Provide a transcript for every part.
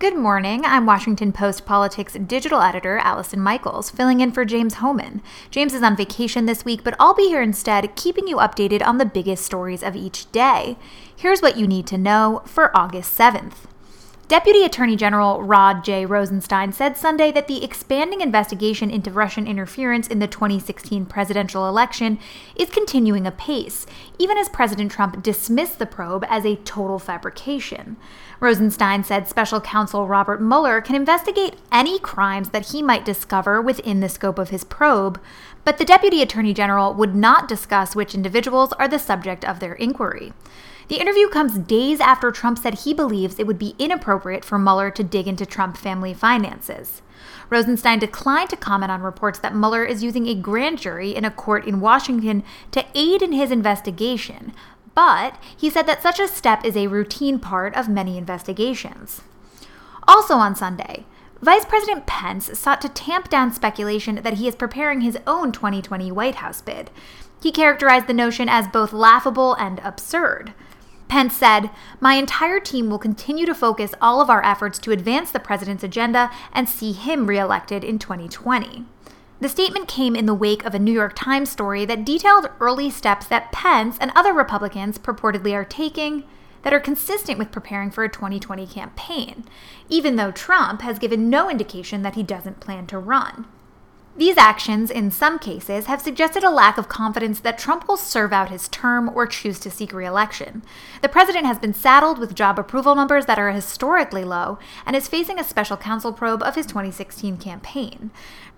Good morning. I'm Washington Post politics digital editor Allison Michaels, filling in for James Hohmann. James is on vacation this week, but I'll be here instead, keeping you updated on the biggest stories of each day. Here's what you need to know for August 7th. Deputy Attorney General Rod J. Rosenstein said Sunday that the expanding investigation into Russian interference in the 2016 presidential election is continuing apace, even as President Trump dismissed the probe as a total fabrication. Rosenstein said Special Counsel Robert Mueller can investigate any crimes that he might discover within the scope of his probe, but the Deputy Attorney General would not discuss which individuals are the subject of their inquiry. The interview comes days after Trump said he believes it would be inappropriate for Mueller to dig into Trump family finances. Rosenstein declined to comment on reports that Mueller is using a grand jury in a court in Washington to aid in his investigation, but he said that such a step is a routine part of many investigations. Also on Sunday, Vice President Pence sought to tamp down speculation that he is preparing his own 2020 White House bid. He characterized the notion as both laughable and absurd. Pence said, "My entire team will continue to focus all of our efforts to advance the president's agenda and see him reelected in 2020." The statement came in the wake of a New York Times story that detailed early steps that Pence and other Republicans purportedly are taking that are consistent with preparing for a 2020 campaign, even though Trump has given no indication that he doesn't plan to run. These actions, in some cases, have suggested a lack of confidence that Trump will serve out his term or choose to seek re-election. The president has been saddled with job approval numbers that are historically low and is facing a special counsel probe of his 2016 campaign.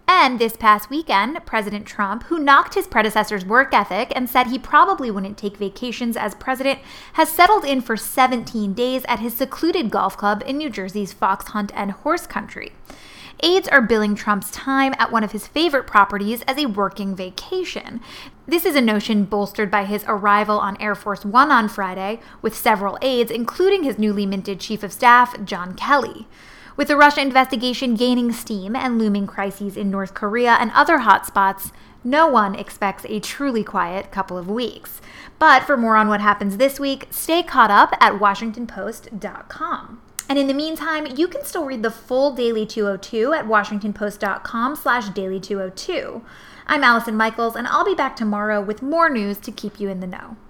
And this past weekend, President Trump, who knocked his predecessor's work ethic and said he probably wouldn't take vacations as president, has settled in for 17 days at his secluded golf club in New Jersey's Fox Hunt and Horse Country. Aides are billing Trump's time at one of his favorite properties as a working vacation. This is a notion bolstered by his arrival on Air Force One on Friday with several aides, including his newly minted chief of staff, John Kelly. With the Russia investigation gaining steam and looming crises in North Korea and other hotspots, no one expects a truly quiet couple of weeks. But for more on what happens this week, stay caught up at WashingtonPost.com. And in the meantime, you can still read the full Daily 202 at washingtonpost.com/daily202. I'm Allison Michaels, and I'll be back tomorrow with more news to keep you in the know.